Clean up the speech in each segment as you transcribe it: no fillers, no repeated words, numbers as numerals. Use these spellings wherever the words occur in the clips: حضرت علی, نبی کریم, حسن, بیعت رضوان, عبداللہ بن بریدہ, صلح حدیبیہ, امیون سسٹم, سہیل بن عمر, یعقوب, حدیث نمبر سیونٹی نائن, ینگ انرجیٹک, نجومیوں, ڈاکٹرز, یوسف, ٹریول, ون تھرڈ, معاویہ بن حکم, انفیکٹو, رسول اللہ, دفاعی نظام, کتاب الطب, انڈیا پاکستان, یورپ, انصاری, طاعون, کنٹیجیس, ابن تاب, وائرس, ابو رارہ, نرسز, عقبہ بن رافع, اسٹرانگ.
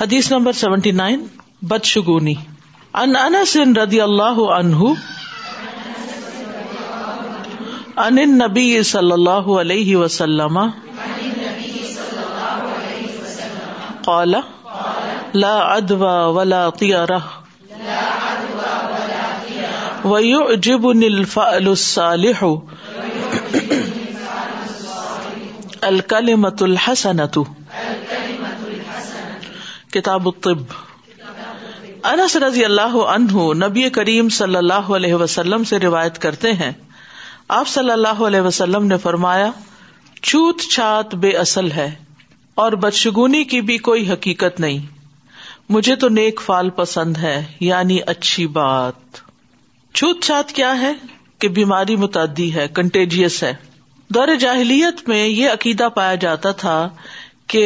حدیث نمبر 79 بدشگونی. ان انس رضی اللہ عنہ ان النبی صلی اللہ علیہ وسلم قال لا عدوى ولا طيرة ويعجبني الفعل الصالح القلی مت الحسنت. کتاب الطب. انس رضی اللہ عنہ نبی کریم صلی اللہ علیہ وسلم سے روایت کرتے ہیں، آپ صلی اللہ علیہ وسلم نے فرمایا، چھوت چھات بے اصل ہے اور بدشگونی کی بھی کوئی حقیقت نہیں، مجھے تو نیک فعل پسند ہے، یعنی اچھی بات. چھوت چھات کیا ہے؟ کہ بیماری متعدی ہے، کنٹیجیس ہے. دور جاہلیت میں یہ عقیدہ پایا جاتا تھا کہ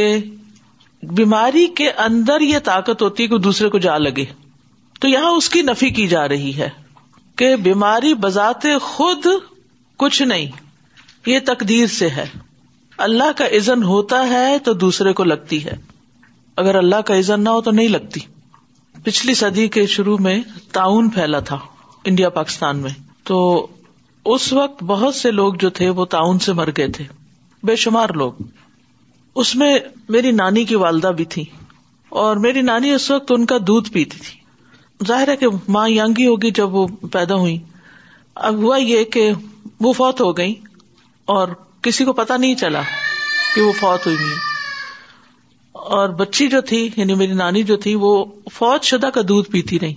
بیماری کے اندر یہ طاقت ہوتی ہے کہ دوسرے کو جا لگے، تو یہاں اس کی نفی کی جا رہی ہے کہ بیماری بذات خود کچھ نہیں، یہ تقدیر سے ہے. اللہ کا اذن ہوتا ہے تو دوسرے کو لگتی ہے، اگر اللہ کا اذن نہ ہو تو نہیں لگتی. پچھلی صدی کے شروع میں طاعون پھیلا تھا انڈیا پاکستان میں، تو اس وقت بہت سے لوگ جو تھے وہ طاعون سے مر گئے تھے، بے شمار لوگ. اس میں میری نانی کی والدہ بھی تھی، اور میری نانی اس وقت ان کا دودھ پیتی تھی. ظاہر ہے کہ ماں ینگ ہی ہوگی جب وہ پیدا ہوئی. اب ہوا یہ کہ وہ فوت ہو گئی اور کسی کو پتہ نہیں چلا کہ وہ فوت ہوئی نہیں، اور بچی جو تھی یعنی میری نانی جو تھی وہ فوت شدہ کا دودھ پیتی نہیں،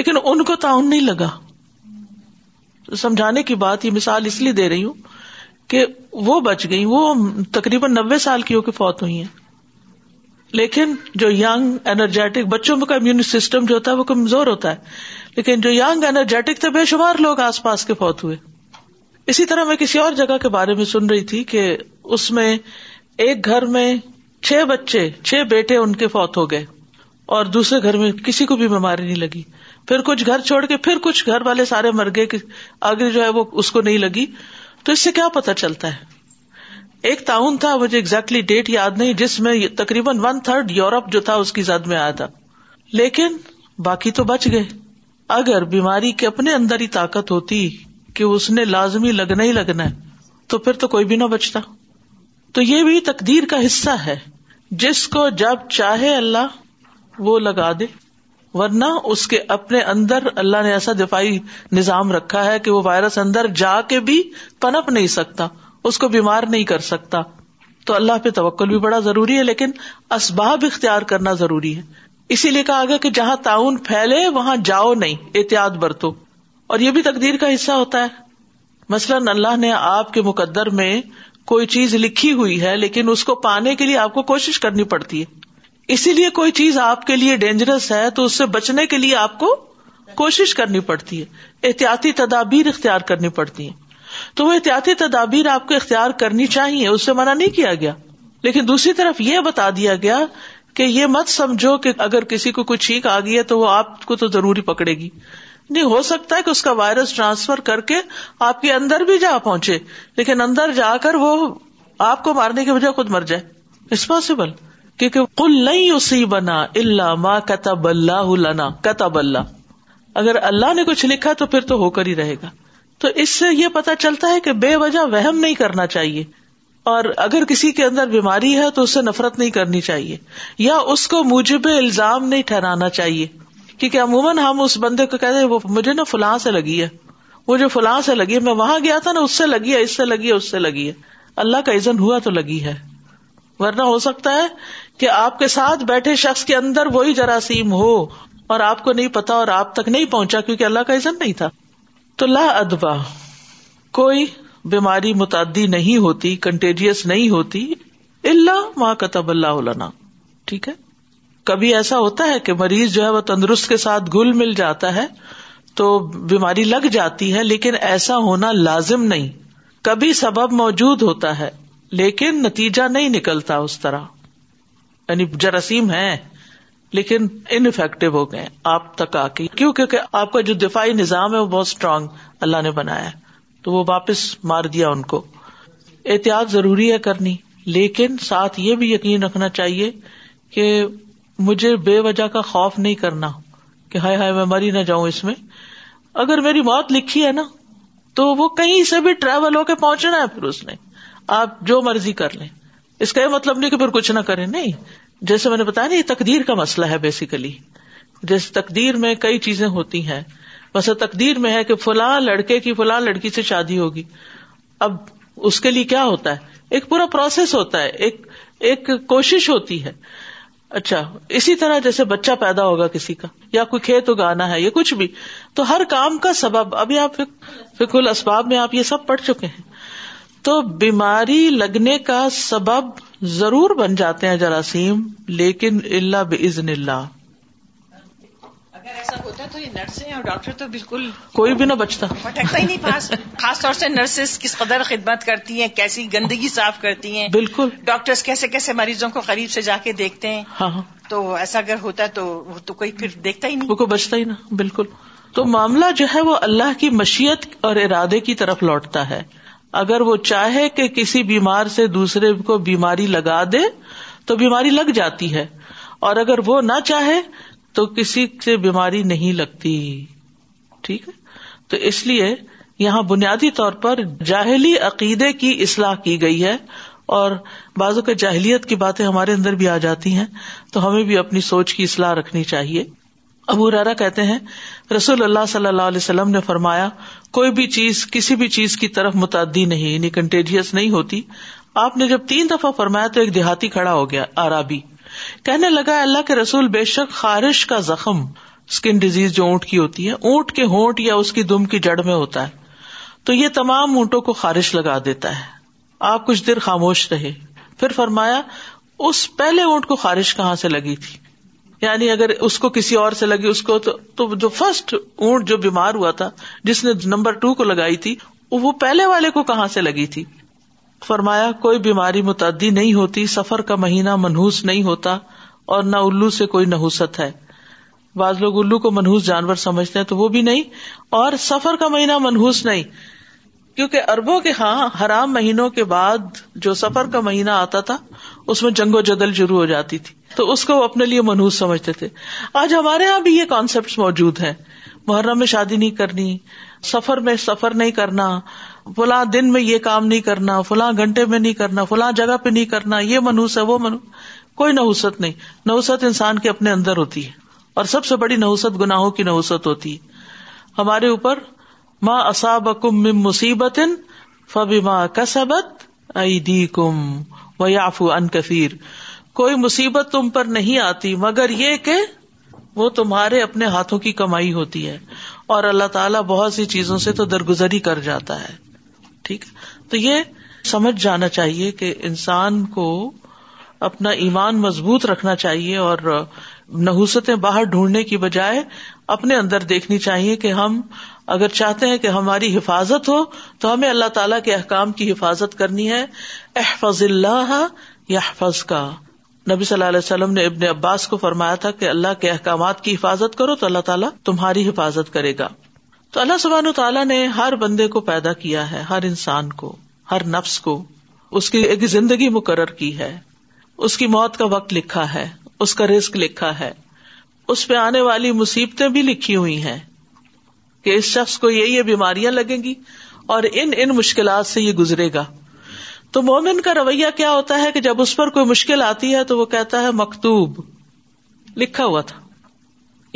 لیکن ان کو طاعون نہیں لگا. سمجھانے کی بات یہ مثال اس لیے دے رہی ہوں کہ وہ بچ گئی، وہ تقریباً 90 سال کی ہو کے فوت ہوئی ہیں. لیکن جو ینگ انرجیٹک بچوں کا امیون سسٹم جو ہوتا ہے وہ کمزور ہوتا ہے، لیکن جو ینگ انرجیٹک تھے بے شمار لوگ آس پاس کے فوت ہوئے. اسی طرح میں کسی اور جگہ کے بارے میں سن رہی تھی کہ اس میں ایک گھر میں 6 بچے 6 بیٹے ان کے فوت ہو گئے، اور دوسرے گھر میں کسی کو بھی بیماری نہیں لگی. پھر کچھ گھر چھوڑ کے پھر کچھ گھر والے سارے مر گئے، آگے جو ہے وہ اس کو نہیں لگی. تو اس سے کیا پتہ چلتا ہے؟ ایک طاعون تھا، مجھے ایگزیکٹلی ڈیٹ یاد نہیں، جس میں تقریباً 1/3 یورپ جو تھا اس کی زد میں آیا تھا، لیکن باقی تو بچ گئے. اگر بیماری کے اپنے اندر ہی طاقت ہوتی کہ اس نے لازمی لگنا ہی لگنا ہے تو پھر تو کوئی بھی نہ بچتا. تو یہ بھی تقدیر کا حصہ ہے، جس کو جب چاہے اللہ وہ لگا دے، ورنہ اس کے اپنے اندر اللہ نے ایسا دفاعی نظام رکھا ہے کہ وہ وائرس اندر جا کے بھی پنپ نہیں سکتا، اس کو بیمار نہیں کر سکتا. تو اللہ پہ توکل بھی بڑا ضروری ہے، لیکن اسباب اختیار کرنا ضروری ہے. اسی لیے کہا گیا کہ جہاں طاعون پھیلے وہاں جاؤ نہیں، احتیاط برتو. اور یہ بھی تقدیر کا حصہ ہوتا ہے. مثلاً اللہ نے آپ کے مقدر میں کوئی چیز لکھی ہوئی ہے، لیکن اس کو پانے کے لیے آپ کو کوشش کرنی پڑتی ہے. اسی لیے کوئی چیز آپ کے لیے ڈینجرس ہے تو اس سے بچنے کے لیے آپ کو کوشش کرنی پڑتی ہے، احتیاطی تدابیر اختیار کرنی پڑتی ہیں. تو وہ احتیاطی تدابیر آپ کو اختیار کرنی چاہیے، اس سے منع نہیں کیا گیا. لیکن دوسری طرف یہ بتا دیا گیا کہ یہ مت سمجھو کہ اگر کسی کو کوئی چھینک آ گئی ہے تو وہ آپ کو تو ضروری پکڑے گی، نہیں. ہو سکتا ہے کہ اس کا وائرس ٹرانسفر کر کے آپ کے اندر بھی جا پہنچے، لیکن اندر جا کر وہ آپ کو مارنے کے بجائے خود مر جائے، اٹس پاسبل. کیونکہ قل لن یصیبنا الا ما کتب اللہ لنا، کتب اللہ، اگر اللہ نے کچھ لکھا تو پھر تو ہو کر ہی رہے گا. تو اس سے یہ پتہ چلتا ہے کہ بے وجہ وہم نہیں کرنا چاہیے، اور اگر کسی کے اندر بیماری ہے تو اس سے نفرت نہیں کرنی چاہیے، یا اس کو موجب الزام نہیں ٹھہرانا چاہیے. کیونکہ عموماً ہم اس بندے کو کہتے ہیں وہ مجھے نا فلاں سے لگی ہے، وہ جو فلاں سے لگی ہے، میں وہاں گیا تھا نا، اس سے لگی ہے، اس سے لگی ہے، اس سے لگی ہے. اللہ کا اذن ہوا تو لگی ہے، ورنہ ہو سکتا ہے کہ آپ کے ساتھ بیٹھے شخص کے اندر وہی جراثیم ہو اور آپ کو نہیں پتا اور آپ تک نہیں پہنچا، کیونکہ اللہ کا اذن نہیں تھا. تو لا ادوا، کوئی بیماری متعدی نہیں ہوتی، کنٹیجیس نہیں ہوتی، الا ما کتب اللہ لنا. ٹھیک ہے، کبھی ایسا ہوتا ہے کہ مریض جو ہے وہ تندرست کے ساتھ گھل مل جاتا ہے تو بیماری لگ جاتی ہے، لیکن ایسا ہونا لازم نہیں. کبھی سبب موجود ہوتا ہے لیکن نتیجہ نہیں نکلتا اس طرح، یعنی جراثیم ہیں لیکن انفیکٹو ہو گئے آپ تک آ کے، کیونکہ آپ کا جو دفاعی نظام ہے وہ بہت اسٹرانگ اللہ نے بنایا ہے، تو وہ واپس مار دیا ان کو. احتیاط ضروری ہے کرنی، لیکن ساتھ یہ بھی یقین رکھنا چاہیے کہ مجھے بے وجہ کا خوف نہیں کرنا کہ ہائے ہائے میں مری نہ جاؤں اس میں. اگر میری موت لکھی ہے نا تو وہ کہیں سے بھی ٹریول ہو کے پہنچنا ہے. پھر اس نے آپ جو مرضی کر لیں, اس کا یہ مطلب نہیں کہ پھر کچھ نہ کریں. نہیں, جیسے میں نے بتایا نا, یہ تقدیر کا مسئلہ ہے بیسیکلی. جیسے تقدیر میں کئی چیزیں ہوتی ہیں, مثلا تقدیر میں ہے کہ فلاں لڑکے کی فلاں لڑکی سے شادی ہوگی. اب اس کے لیے کیا ہوتا ہے, ایک پورا پروسیس ہوتا ہے, ایک کوشش ہوتی ہے. اچھا, اسی طرح جیسے بچہ پیدا ہوگا کسی کا, یا کوئی کھیت اگانا ہے, یا کچھ بھی, تو ہر کام کا سبب. ابھی آپ فقہ الاسباب میں آپ یہ سب پڑھ چکے ہیں. تو بیماری لگنے کا سبب ضرور بن جاتے ہیں جراثیم, لیکن الا باذن اللہ. اگر ایسا ہوتا تو یہ نرسیں اور ڈاکٹر تو بالکل کوئی بھی نہ بچتا, پھٹکتا ہی نہیں پاس. خاص طور سے نرسز کس قدر خدمت کرتی ہیں, کیسی گندگی صاف کرتی ہیں. بالکل, ڈاکٹرز کیسے کیسے مریضوں کو قریب سے جا کے دیکھتے ہیں. ہاں, تو ایسا اگر ہوتا تو وہ تو کوئی پھر دیکھتا ہی نہیں, وہ کوئی بچتا ہی نہ. بالکل. تو معاملہ جو ہے وہ اللہ کی مشیت اور ارادے کی طرف لوٹتا ہے. اگر وہ چاہے کہ کسی بیمار سے دوسرے کو بیماری لگا دے تو بیماری لگ جاتی ہے, اور اگر وہ نہ چاہے تو کسی سے بیماری نہیں لگتی. ٹھیک ہے, تو اس لیے یہاں بنیادی طور پر جاہلی عقیدے کی اصلاح کی گئی ہے, اور بعضوں کے جاہلیت کی باتیں ہمارے اندر بھی آ جاتی ہیں, تو ہمیں بھی اپنی سوچ کی اصلاح رکھنی چاہیے. ابو رارہ کہتے ہیں رسول اللہ صلی اللہ علیہ وسلم نے فرمایا, کوئی بھی چیز کسی بھی چیز کی طرف متعدی نہیں, یعنی کنٹیجیس نہیں ہوتی. آپ نے جب 3 دفعہ فرمایا تو ایک دیہاتی کھڑا ہو گیا, اعرابی, کہنے لگا اللہ کے رسول, بے شک خارش کا زخم, اسکن ڈیزیز جو اونٹ کی ہوتی ہے, اونٹ کے ہونٹ یا اس کی دم کی جڑ میں ہوتا ہے, تو یہ تمام اونٹوں کو خارش لگا دیتا ہے. آپ کچھ دیر خاموش رہے, پھر فرمایا اس پہلے اونٹ کو خارش کہاں سے لگی تھی, یعنی اگر اس کو کسی اور سے لگی اس کو تو جو فرسٹ اونٹ جو بیمار ہوا تھا, جس نے نمبر 2 کو لگائی تھی, وہ پہلے والے کو کہاں سے لگی تھی. فرمایا کوئی بیماری متعدی نہیں ہوتی, سفر کا مہینہ منحوس نہیں ہوتا, اور نہ الو سے کوئی نحوست ہے. بعض لوگ الو کو منحوس جانور سمجھتے ہیں, تو وہ بھی نہیں, اور سفر کا مہینہ منحوس نہیں, کیونکہ عربوں کے ہاں حرام مہینوں کے بعد جو سفر کا مہینہ آتا تھا اس میں جنگ و جدل شروع ہو جاتی تھی, تو اس کو وہ اپنے لیے منحوس سمجھتے تھے. آج ہمارے ہاں بھی یہ کانسیپٹس موجود ہیں, محرم میں شادی نہیں کرنی, سفر میں سفر نہیں کرنا, فلاں دن میں یہ کام نہیں کرنا, فلاں گھنٹے میں نہیں کرنا, فلاں جگہ پہ نہیں کرنا, یہ منحوس ہے وہ منحوس. کوئی نحوست نہیں, نحوست انسان کے اپنے اندر ہوتی ہے, اور سب سے بڑی نحوست گناہوں کی نحوست ہوتی ہے. ہمارے اوپر ما اصابکم من مصیبت فبما کسبت ایدیکم ویعفو عن کثیر, کوئی مصیبت تم پر نہیں آتی مگر یہ کہ وہ تمہارے اپنے ہاتھوں کی کمائی ہوتی ہے, اور اللہ تعالیٰ بہت سی چیزوں سے تو درگزری کر جاتا ہے. ٹھیک, تو یہ سمجھ جانا چاہیے کہ انسان کو اپنا ایمان مضبوط رکھنا چاہیے, اور نحوستیں باہر ڈھونڈنے کی بجائے اپنے اندر دیکھنی چاہیے کہ ہم اگر چاہتے ہیں کہ ہماری حفاظت ہو تو ہمیں اللہ تعالیٰ کے احکام کی حفاظت کرنی ہے. احفظ اللہ یحفظک, نبی صلی اللہ علیہ وسلم نے ابن عباس کو فرمایا تھا کہ اللہ کے احکامات کی حفاظت کرو تو اللہ تعالیٰ تمہاری حفاظت کرے گا. تو اللہ سبحانہ وتعالیٰ نے ہر بندے کو پیدا کیا ہے, ہر انسان کو, ہر نفس کو. اس کی ایک زندگی مقرر کی ہے, اس کی موت کا وقت لکھا ہے, اس کا رزق لکھا ہے, اس پہ آنے والی مصیبتیں بھی لکھی ہوئی ہیں کہ اس شخص کو یہ بیماریاں لگیں گی اور ان مشکلات سے یہ گزرے گا. تو مومن کا رویہ کیا ہوتا ہے کہ جب اس پر کوئی مشکل آتی ہے تو وہ کہتا ہے مکتوب, لکھا ہوا تھا,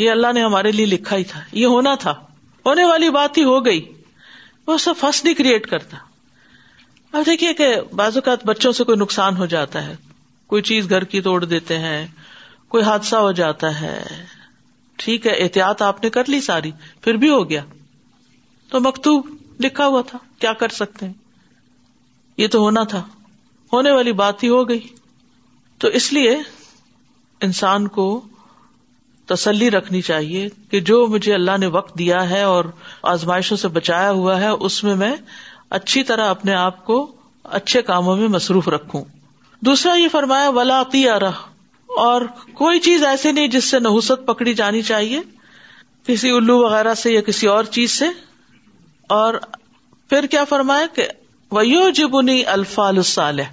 یہ اللہ نے ہمارے لیے لکھا ہی تھا, یہ ہونا تھا, ہونے والی بات ہی ہو گئی. وہ سب فسٹ نہیں کریٹ کرتا. اب دیکھیے کہ بعض اوقات بچوں سے کوئی نقصان ہو جاتا ہے, کوئی چیز گھر کی توڑ دیتے ہیں, کوئی حادثہ ہو جاتا ہے. ٹھیک ہے, احتیاط آپ نے کر لی ساری, پھر بھی ہو گیا, تو مکتوب لکھا ہوا تھا, کیا کر سکتے ہیں, یہ تو ہونا تھا, ہونے والی بات ہی ہو گئی. تو اس لیے انسان کو تسلی رکھنی چاہیے کہ جو مجھے اللہ نے وقت دیا ہے اور آزمائشوں سے بچایا ہوا ہے, اس میں اچھی طرح اپنے آپ کو اچھے کاموں میں مصروف رکھوں. دوسرا یہ فرمایا ولا طیارہ, اور کوئی چیز ایسے نہیں جس سے نحوست پکڑی جانی چاہیے, کسی الو وغیرہ سے یا کسی اور چیز سے. اور پھر کیا فرمایا کہ وَيُعْجِبُنِي الْفَالُ الصَّالِحُ,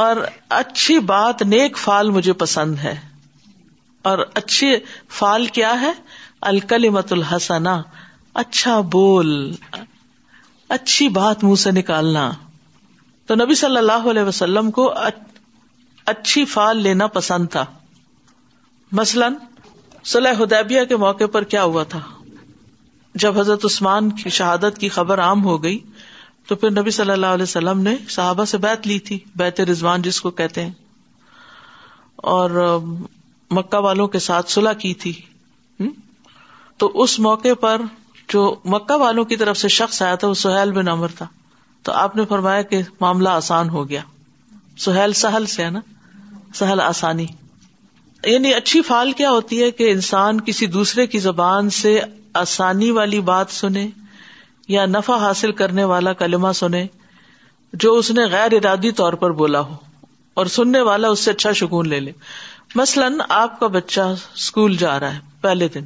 اور اچھی بات, نیک فال مجھے پسند ہے. اور اچھے فعل کیا ہے؟ القلی مت الحسنت، اچھا بول، اچھی بات منہ سے نکالنا. تو نبی صلی اللہ علیہ وسلم کو اچھی فعل لینا پسند تھا. مثلاً صلح حدیبیہ کے موقع پر کیا ہوا تھا؟ جب حضرت عثمان کی شہادت کی خبر عام ہو گئی تو پھر نبی صلی اللہ علیہ وسلم نے صحابہ سے بیعت لی تھی، بیعت رضوان جس کو کہتے ہیں، اور مکہ والوں کے ساتھ صلح کی تھی. تو اس موقع پر جو مکہ والوں کی طرف سے شخص آیا تھا وہ سہیل بن عمر تھا. تو آپ نے فرمایا کہ معاملہ آسان ہو گیا. سہیل سہل سے ہے نا، سہل آسانی. یعنی اچھی فعال کیا ہوتی ہے کہ انسان کسی دوسرے کی زبان سے آسانی والی بات سنے یا نفع حاصل کرنے والا کلمہ سنے جو اس نے غیر ارادی طور پر بولا ہو، اور سننے والا اس سے اچھا شگون لے لے. مثلاً آپ کا بچہ اسکول جا رہا ہے پہلے دن،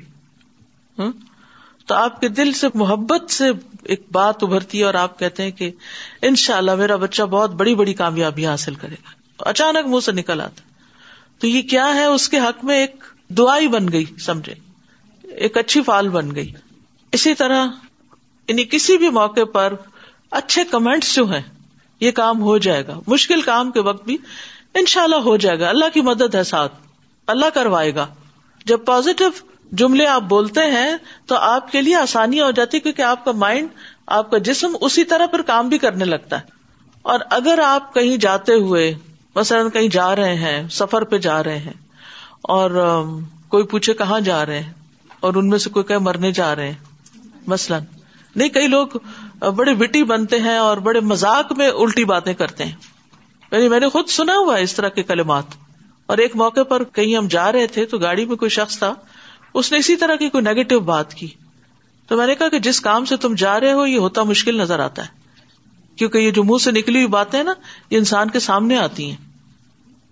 تو آپ کے دل سے محبت سے ایک بات ابھرتی ہے اور آپ کہتے ہیں کہ انشاءاللہ میرا بچہ بہت بڑی بڑی کامیابی حاصل کرے گا. اچانک منہ سے نکل آتا تو یہ کیا ہے؟ اس کے حق میں ایک دعائی بن گئی، سمجھے، ایک اچھی فعال بن گئی. اسی طرح یعنی کسی بھی موقع پر اچھے کمنٹس جو ہیں، یہ کام ہو جائے گا، مشکل کام کے وقت بھی انشاءاللہ ہو جائے گا، اللہ کی مدد ہے ساتھ، اللہ کروائے گا. جب پازیٹو جملے آپ بولتے ہیں تو آپ کے لیے آسانی ہو جاتی، کیونکہ آپ کا مائنڈ، آپ کا جسم اسی طرح پر کام بھی کرنے لگتا ہے. اور اگر آپ کہیں جاتے ہوئے، مثلا کہیں جا رہے ہیں، سفر پہ جا رہے ہیں، اور کوئی پوچھے کہاں جا رہے ہیں، اور ان میں سے کوئی کہے مرنے جا رہے ہیں مثلا، نہیں، کئی لوگ بڑے وٹی بنتے ہیں اور بڑے مذاق میں الٹی باتیں کرتے ہیں. یعنی میں نے خود سنا ہوا ہے اس طرح کے کلمات. اور ایک موقع پر کہیں ہم جا رہے تھے تو گاڑی میں کوئی شخص تھا، اس نے اسی طرح کی کوئی نیگیٹو بات کی. تو میں نے کہا کہ جس کام سے تم جا رہے ہو یہ ہوتا مشکل نظر آتا ہے، کیونکہ یہ جو منہ سے نکلی ہوئی باتیں نا، یہ انسان کے سامنے آتی ہیں.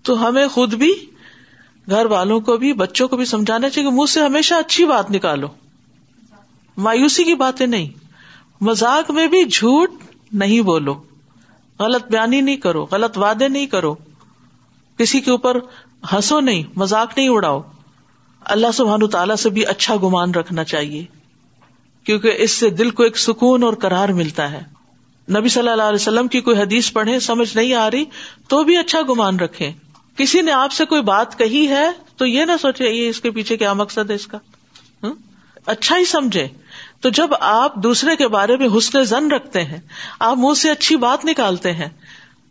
تو ہمیں خود بھی، گھر والوں کو بھی، بچوں کو بھی سمجھانا چاہیے کہ منہ سے ہمیشہ اچھی بات نکالو، مایوسی کی باتیں نہیں، مذاق میں بھی جھوٹ نہیں بولو، غلط بیانی نہیں کرو، غلط وعدے نہیں کرو، کسی کے اوپر ہنسو نہیں، مذاق نہیں اڑاؤ. اللہ سبحانہ و تعالیٰ سے بھی اچھا گمان رکھنا چاہیے، کیونکہ اس سے دل کو ایک سکون اور قرار ملتا ہے. نبی صلی اللہ علیہ وسلم کی کوئی حدیث پڑھیں، سمجھ نہیں آ رہی تو بھی اچھا گمان رکھیں. کسی نے آپ سے کوئی بات کہی ہے تو یہ نہ سوچے یہ اس کے پیچھے کیا مقصد ہے اس کا، اچھا ہی سمجھے. تو جب آپ دوسرے کے بارے میں حسن ظن رکھتے ہیں، آپ منہ سے اچھی بات نکالتے ہیں،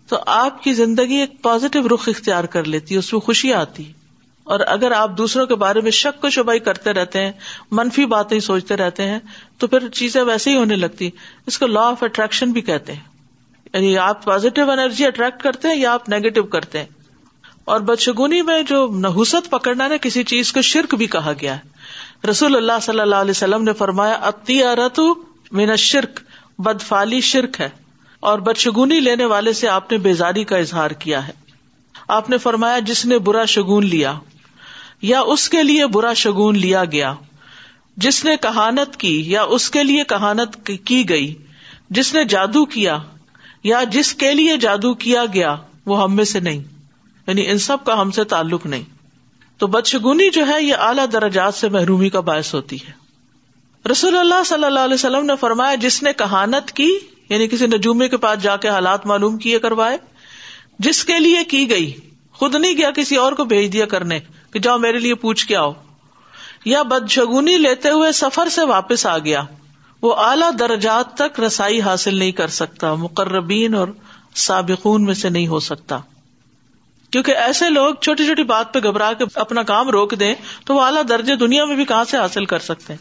تو آپ کی زندگی ایک پازیٹو رخ اختیار کر لیتی ہے، اس میں خوشی آتی. اور اگر آپ دوسروں کے بارے میں شک و شبہ کرتے رہتے ہیں، منفی باتیں سوچتے رہتے ہیں، تو پھر چیزیں ویسے ہی ہونے لگتی. اس کو لا آف اٹریکشن بھی کہتے ہیں. یعنی آپ پازیٹو انرجی اٹریکٹ کرتے ہیں یا آپ نیگیٹو کرتے ہیں. اور بدشگونی میں جو نحوست پکڑنا ہے، کسی چیز کو شرک بھی کہا گیا ہے. رسول اللہ صلی اللہ علیہ وسلم نے فرمایا الطیارۃ من الشرک، بدفعلی شرک ہے. اور بدشگونی لینے والے سے آپ نے بیزاری کا اظہار کیا ہے. آپ نے فرمایا جس نے برا شگون لیا یا اس کے لیے برا شگون لیا گیا، جس نے کہانت کی یا اس کے لیے کہانت کی گئی، جس نے جادو کیا یا جس کے لیے جادو کیا گیا، وہ ہم میں سے نہیں، یعنی ان سب کا ہم سے تعلق نہیں. تو بدشگونی جو ہے یہ اعلیٰ درجات سے محرومی کا باعث ہوتی ہے. رسول اللہ صلی اللہ علیہ وسلم نے فرمایا جس نے کہانت کی، یعنی کسی نجومے کے پاس جا کے حالات معلوم کیے کروائے، جس کے لیے کی گئی، خود نہیں گیا کسی اور کو بھیج دیا کرنے کہ جاؤ میرے لیے پوچھ کے آؤ، یا بدشگونی لیتے ہوئے سفر سے واپس آ گیا، وہ اعلیٰ درجات تک رسائی حاصل نہیں کر سکتا، مقربین اور سابقون میں سے نہیں ہو سکتا. کیونکہ ایسے لوگ چھوٹی چھوٹی بات پہ گھبرا کے اپنا کام روک دیں تو وہ اعلیٰ درجے دنیا میں بھی کہاں سے حاصل کر سکتے ہیں.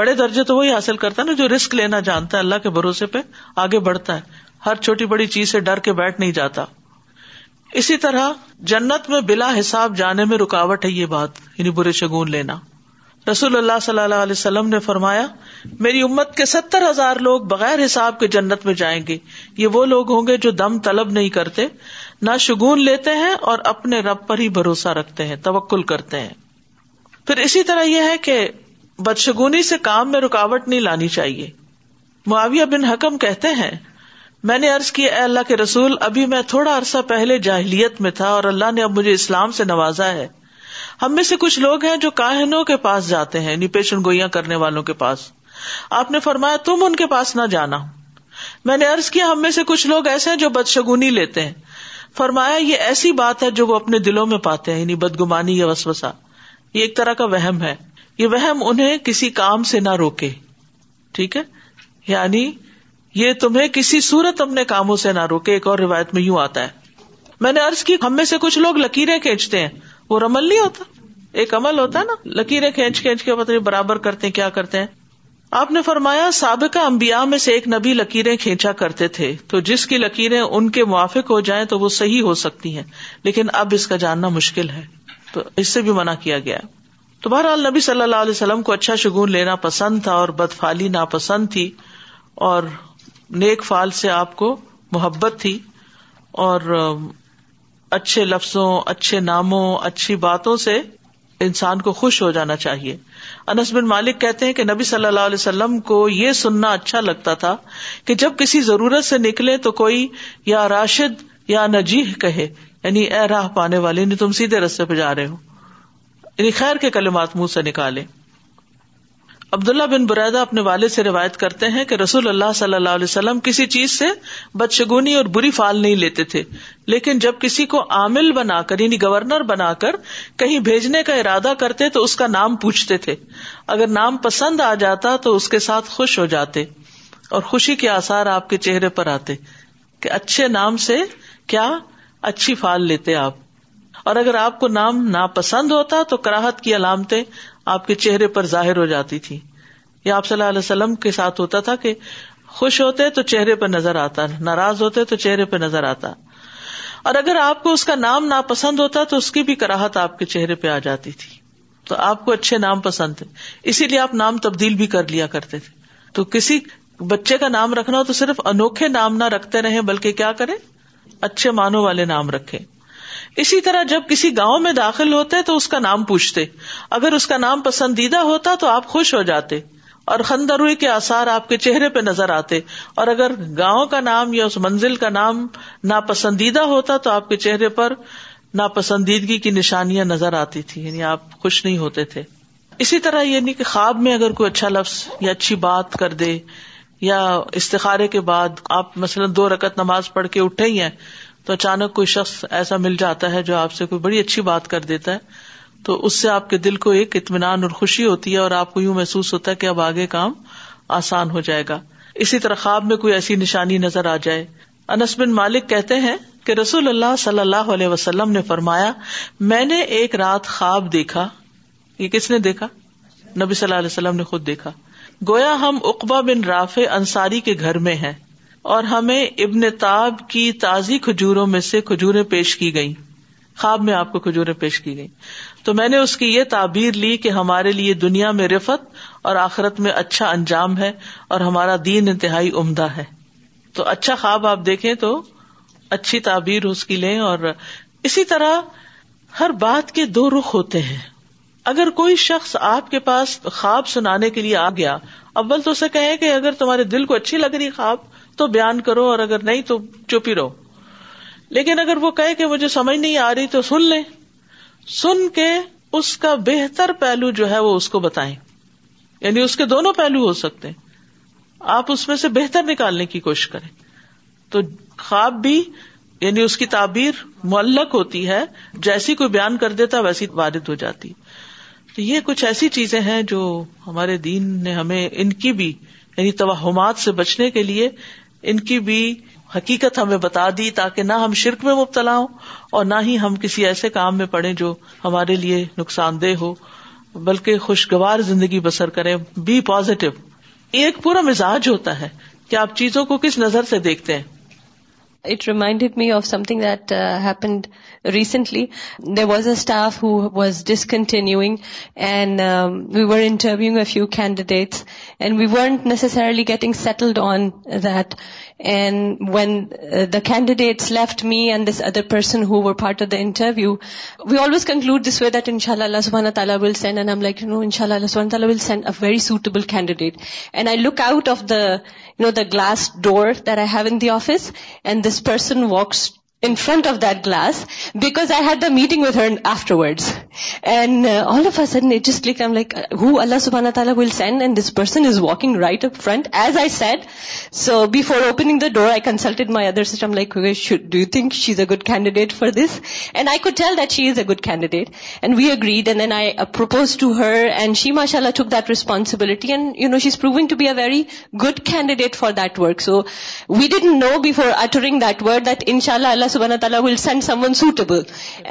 بڑے درجے تو وہی حاصل کرتا ہے نا جو رسک لینا جانتا ہے، اللہ کے بھروسے پہ آگے بڑھتا ہے، ہر چھوٹی بڑی چیز سے ڈر کے بیٹھ نہیں جاتا. اسی طرح جنت میں بلا حساب جانے میں رکاوٹ ہے یہ بات، یعنی برے شگون لینا. رسول اللہ صلی اللہ علیہ وسلم نے فرمایا میری امت کے 70,000 لوگ بغیر حساب کے جنت میں جائیں گے. یہ وہ لوگ ہوں گے جو دم طلب نہیں کرتے، نہ شگون لیتے ہیں اور اپنے رب پر ہی بھروسہ رکھتے ہیں، توکل کرتے ہیں. پھر اسی طرح یہ ہے کہ بدشگونی سے کام میں رکاوٹ نہیں لانی چاہیے. معاویہ بن حکم کہتے ہیں میں نے عرض کیا اے اللہ کے رسول، ابھی میں تھوڑا عرصہ پہلے جاہلیت میں تھا اور اللہ نے اب مجھے اسلام سے نوازا ہے، ہم میں سے کچھ لوگ ہیں جو کاہنوں کے پاس جاتے ہیں, یعنی پیشن گوئیاں کرنے والوں کے پاس. آپ نے فرمایا تم ان کے پاس نہ جانا. میں نے عرض کیا ہم میں سے کچھ لوگ ایسے ہیں جو بدشگونی لیتے ہیں. فرمایا یہ ایسی بات ہے جو وہ اپنے دلوں میں پاتے ہیں, یعنی بدگمانی یا وسوسہ, یہ ایک طرح کا وہم ہے. یہ وہم انہیں کسی کام سے نہ روکے, ٹھیک ہے, یعنی یہ تمہیں کسی صورت اپنے کاموں سے نہ روکے. ایک اور روایت میں یوں آتا ہے. میں نے عرض کی ہم میں سے کچھ لوگ لکیریں کھینچتے ہیں, وہ رمل نہیں ہوتا, ایک عمل ہوتا ہے نا, لکیریں کھینچ کھینچ کے پتہ نہیں برابر کرتے ہیں, کیا کرتے ہیں. آپ نے فرمایا سابقہ انبیاء میں سے ایک نبی لکیریں کھینچا کرتے تھے, تو جس کی لکیریں ان کے موافق ہو جائیں تو وہ صحیح ہو سکتی ہیں, لیکن اب اس کا جاننا مشکل ہے, تو اس سے بھی منع کیا گیا. تو بہرحال نبی صلی اللہ علیہ وسلم کو اچھا شگون لینا پسند تھا اور بدفعلی ناپسند تھی, اور نیک فعل سے آپ کو محبت تھی, اور اچھے لفظوں, اچھے ناموں, اچھی باتوں سے انسان کو خوش ہو جانا چاہیے. انس بن مالک کہتے ہیں کہ نبی صلی اللہ علیہ وسلم کو یہ سننا اچھا لگتا تھا کہ جب کسی ضرورت سے نکلے تو کوئی یا راشد یا نجیح کہے, یعنی اے راہ پانے والے, یعنی تم سیدھے رستے پہ جا رہے ہو, یعنی خیر کے کلمات منہ سے نکالے. عبداللہ بن بریدہ اپنے والد سے روایت کرتے ہیں کہ رسول اللہ صلی اللہ علیہ وسلم کسی چیز سے بدشگونی اور بری فعال نہیں لیتے تھے, لیکن جب کسی کو عامل بنا کر, یعنی گورنر بنا کر کہیں بھیجنے کا ارادہ کرتے تو اس کا نام پوچھتے تھے, اگر نام پسند آ جاتا تو اس کے ساتھ خوش ہو جاتے, اور خوشی کے آثار آپ کے چہرے پر آتے کہ اچھے نام سے کیا اچھی فعال لیتے آپ. اور اگر آپ کو نام ناپسند ہوتا تو کراہت کی علامتیں آپ کے چہرے پر ظاہر ہو جاتی تھی. یہ آپ صلی اللہ علیہ وسلم کے ساتھ ہوتا تھا کہ خوش ہوتے تو چہرے پر نظر آتا, ناراض ہوتے تو چہرے پر نظر آتا, اور اگر آپ کو اس کا نام ناپسند ہوتا تو اس کی بھی کراہت آپ کے چہرے پہ آ جاتی تھی. تو آپ کو اچھے نام پسند تھے, اسی لیے آپ نام تبدیل بھی کر لیا کرتے تھے. تو کسی بچے کا نام رکھنا ہو تو صرف انوکھے نام نہ رکھتے رہیں, بلکہ کیا کریں, اچھے معنوں والے نام رکھیں. اسی طرح جب کسی گاؤں میں داخل ہوتے تو اس کا نام پوچھتے, اگر اس کا نام پسندیدہ ہوتا تو آپ خوش ہو جاتے, اور خندہ روئی کے آثار آپ کے چہرے پہ نظر آتے, اور اگر گاؤں کا نام یا اس منزل کا نام ناپسندیدہ ہوتا تو آپ کے چہرے پر ناپسندیدگی کی نشانیاں نظر آتی تھی, یعنی آپ خوش نہیں ہوتے تھے. اسی طرح یعنی کہ خواب میں اگر کوئی اچھا لفظ یا اچھی بات کر دے, یا استخارے کے بعد آپ مثلا 2 رکعت نماز پڑھ کے اٹھے ہی ہیں تو اچانک کوئی شخص ایسا مل جاتا ہے جو آپ سے کوئی بڑی اچھی بات کر دیتا ہے, تو اس سے آپ کے دل کو ایک اطمینان اور خوشی ہوتی ہے, اور آپ کو یوں محسوس ہوتا ہے کہ اب آگے کام آسان ہو جائے گا. اسی طرح خواب میں کوئی ایسی نشانی نظر آ جائے. انس بن مالک کہتے ہیں کہ رسول اللہ صلی اللہ علیہ وسلم نے فرمایا میں نے ایک رات خواب دیکھا. یہ کس نے دیکھا؟ نبی صلی اللہ علیہ وسلم نے خود دیکھا. گویا ہم عقبہ بن رافع انصاری کے گھر میں ہیں اور ہمیں ابن تاب کی تازی کھجوروں میں سے کھجوریں پیش کی گئیں. خواب میں آپ کو کھجوریں پیش کی گئیں, تو میں نے اس کی یہ تعبیر لی کہ ہمارے لیے دنیا میں رفت اور آخرت میں اچھا انجام ہے, اور ہمارا دین انتہائی عمدہ ہے. تو اچھا خواب آپ دیکھیں تو اچھی تعبیر اس کی لیں. اور اسی طرح ہر بات کے 2 رخ ہوتے ہیں. اگر کوئی شخص آپ کے پاس خواب سنانے کے لیے آ گیا, اول تو اسے کہیں کہ اگر تمہارے دل کو اچھی لگ رہی خواب تو بیان کرو, اور اگر نہیں تو چپ ہی رہو. لیکن اگر وہ کہے کہ مجھے سمجھ نہیں آ رہی تو سن لیں, سن کے اس کا بہتر پہلو جو ہے وہ اس کو بتائیں, یعنی اس کے 2 پہلو ہو سکتے ہیں, آپ اس میں سے بہتر نکالنے کی کوشش کریں. تو خواب بھی یعنی اس کی تعبیر معلق ہوتی ہے, جیسی کوئی بیان کر دیتا ویسی وارد ہو جاتی. تو یہ کچھ ایسی چیزیں ہیں جو ہمارے دین نے ہمیں ان کی بھی, یعنی توہمات سے بچنے کے لیے ان کی بھی حقیقت ہمیں بتا دی, تاکہ نہ ہم شرک میں مبتلا ہوں اور نہ ہی ہم کسی ایسے کام میں پڑیں جو ہمارے لیے نقصان دہ ہو, بلکہ خوشگوار زندگی بسر کریں. Be positive. ایک پورا مزاج ہوتا ہے کہ آپ چیزوں کو کس نظر سے دیکھتے ہیں. It reminded me of something that happened recently. There was a staff who was discontinuing, and we were interviewing a few candidates, and we weren't necessarily getting settled on that. And when the candidates left, me and this other person who were part of the interview, we always conclude this way that inshallah Allah subhanahu wa ta'ala will send, and I'm like, you know, inshallah Allah subhanahu wa ta'ala will send a very suitable candidate. And I look out of the, you know, the glass door that I have in the office, and this person walks in front of that glass because I had the meeting with her afterwards. And all of a sudden it just clicked. I'm like, who Allah subhanahu wa ta'ala will send, and this person is walking right up front, as I said. So before opening the door, I consulted my other sister. I'm like, do you think she's a good candidate for this? And I could tell that she is a good candidate. And we agreed, and then I proposed to her, and she, mashallah, took that responsibility. And, you know, she's proving to be a very good candidate for that work. So we didn't know before uttering that word that inshallah Allah subhanahu wa ta'ala will send someone suitable.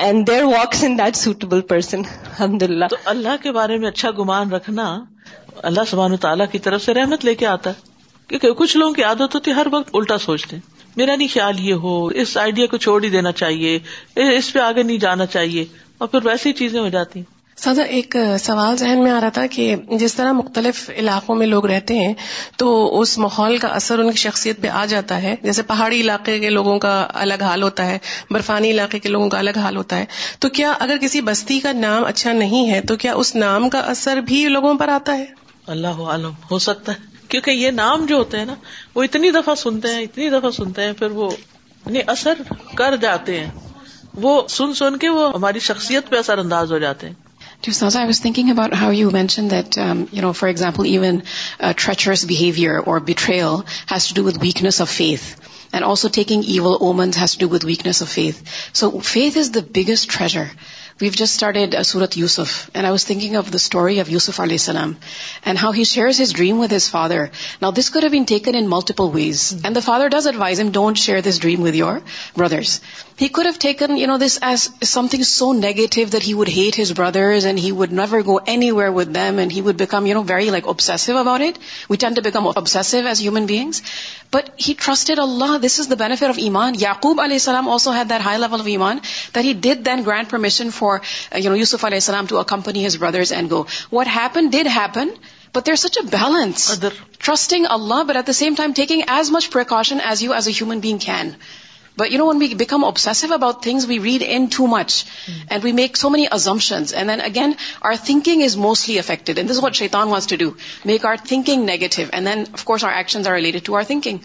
And there walks in that suitable person. Alhamdulillah. تو اللہ کے بارے میں اچھا گمان رکھنا اللہ سبحانہ وتعالیٰ کی طرف سے رحمت لے کے آتا ہے. کیونکہ کچھ لوگوں کی عادت ہوتی ہے ہر وقت الٹا سوچتے ہیں. میرا نہیں خیال یہ ہو, اس آئیڈیا کو چھوڑ ہی دینا چاہیے, اس پہ آگے نہیں جانا چاہیے, اور پھر ویسی چیزیں ہو جاتی ہیں. سادہ ایک سوال ذہن میں آ رہا تھا کہ جس طرح مختلف علاقوں میں لوگ رہتے ہیں تو اس ماحول کا اثر ان کی شخصیت پہ آ جاتا ہے. جیسے پہاڑی علاقے کے لوگوں کا الگ حال ہوتا ہے, برفانی علاقے کے لوگوں کا الگ حال ہوتا ہے. تو کیا اگر کسی بستی کا نام اچھا نہیں ہے تو کیا اس نام کا اثر بھی لوگوں پر آتا ہے؟ اللہ عالم, ہو سکتا ہے. کیونکہ یہ نام جو ہوتے ہیں نا, وہ اتنی دفعہ سنتے ہیں پھر وہ اثر کر جاتے ہیں. وہ سن کے وہ ہماری شخصیت پہ اثر انداز ہو جاتے ہیں. I was thinking about how you mentioned that, for example, even treacherous behavior or betrayal has to do with weakness of faith. And also taking evil omens has to do with weakness of faith. So faith is the biggest treasure. We've just started Surat Yusuf, and I was thinking of the story of Yusuf alayhi salam and how he shares his dream with his father. Now this could have been taken in multiple ways, and the father does advise him, don't share this dream with your brothers. He could have taken, this as something so negative that he would hate his brothers and he would never go anywhere with them, and he would become, very obsessive about it. We tend to become obsessive as human beings. But he trusted Allah. This is the benefit of Iman. Yaqub alayhi salam also had that high level of Iman that he did then grant permission for Yusuf alayhi salam to accompany his brothers and go. What happened did happen, but there's such a balance. Trusting Allah, but at the same time taking as much precaution as you as a human being can. But when we become obsessive about things, we read in too much and we make so many assumptions. And then again, our thinking is mostly affected. And this is what shaitan wants to do, make our thinking negative. And then, of course, our actions are related to our thinking.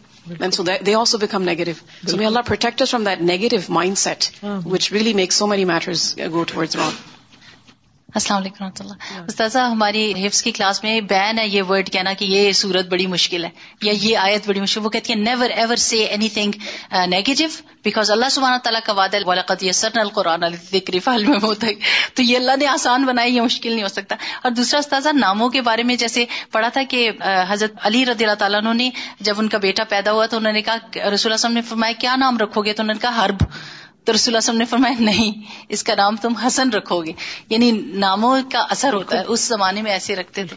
And so that they also become negative. So may Allah protect us from that negative mindset, which really makes so many matters go towards wrong. السلام علیکم و رحمۃ اللہ. استاذہ, ہماری حفظ کی class میں بین ہے یہ ورڈ کہنا کہ یہ سورت بڑی مشکل ہے یا یہ آیت بڑی مشکل. وہ کہتی ہے never ever say anything negative, because اللہ سبحانہ تعالیٰ کا وعدہ وَلَقَدْ يَسَّرْنَا الْقُرْآنَ لِلذِّكْرِ فَهَلْ مِن مُّدَّکِرٍ. تو یہ اللہ نے آسان بنائی, یہ مشکل نہیں ہو سکتا. اور دوسرا استاذہ, ناموں کے بارے میں جیسے پڑھا تھا کہ حضرت علی رضی اللہ تعالیٰ عنہ نے جب ان کا بیٹا پیدا ہوا تو انہوں نے کہا, رسول اللہ صلی اللہ علیہ وسلم نے فرمایا کیا نام رکھو گے؟ تو انہوں نے کہا حرب. تو رسول اللہ صلی اللہ علیہ وسلم نے فرمایا نہیں, اس کا نام تم حسن رکھو گے. یعنی ناموں کا اثر ہوتا ہے, اس زمانے میں ایسے رکھتے تھے.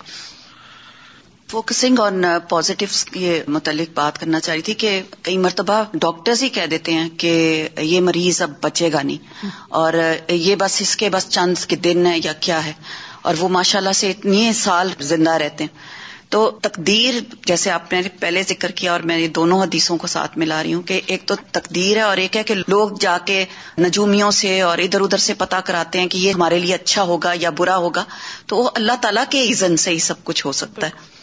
فوکسنگ آن پازیٹیوز کے متعلق بات کرنا چاہ رہی تھی کہ کئی مرتبہ ڈاکٹرز ہی کہہ دیتے ہیں کہ یہ مریض اب بچے گا نہیں, اور یہ بس اس کے بس چند کے دن ہے یا کیا ہے, اور وہ ماشاءاللہ سے اتنے سال زندہ رہتے ہیں. تو تقدیر, جیسے آپ نے پہلے ذکر کیا, اور میں دونوں حدیثوں کو ساتھ ملا رہی ہوں کہ ایک تو تقدیر ہے اور ایک ہے کہ لوگ جا کے نجومیوں سے اور ادھر ادھر سے پتہ کراتے ہیں کہ یہ ہمارے لیے اچھا ہوگا یا برا ہوگا. تو وہ اللہ تعالیٰ کے اذن سے ہی سب کچھ ہو سکتا ہے.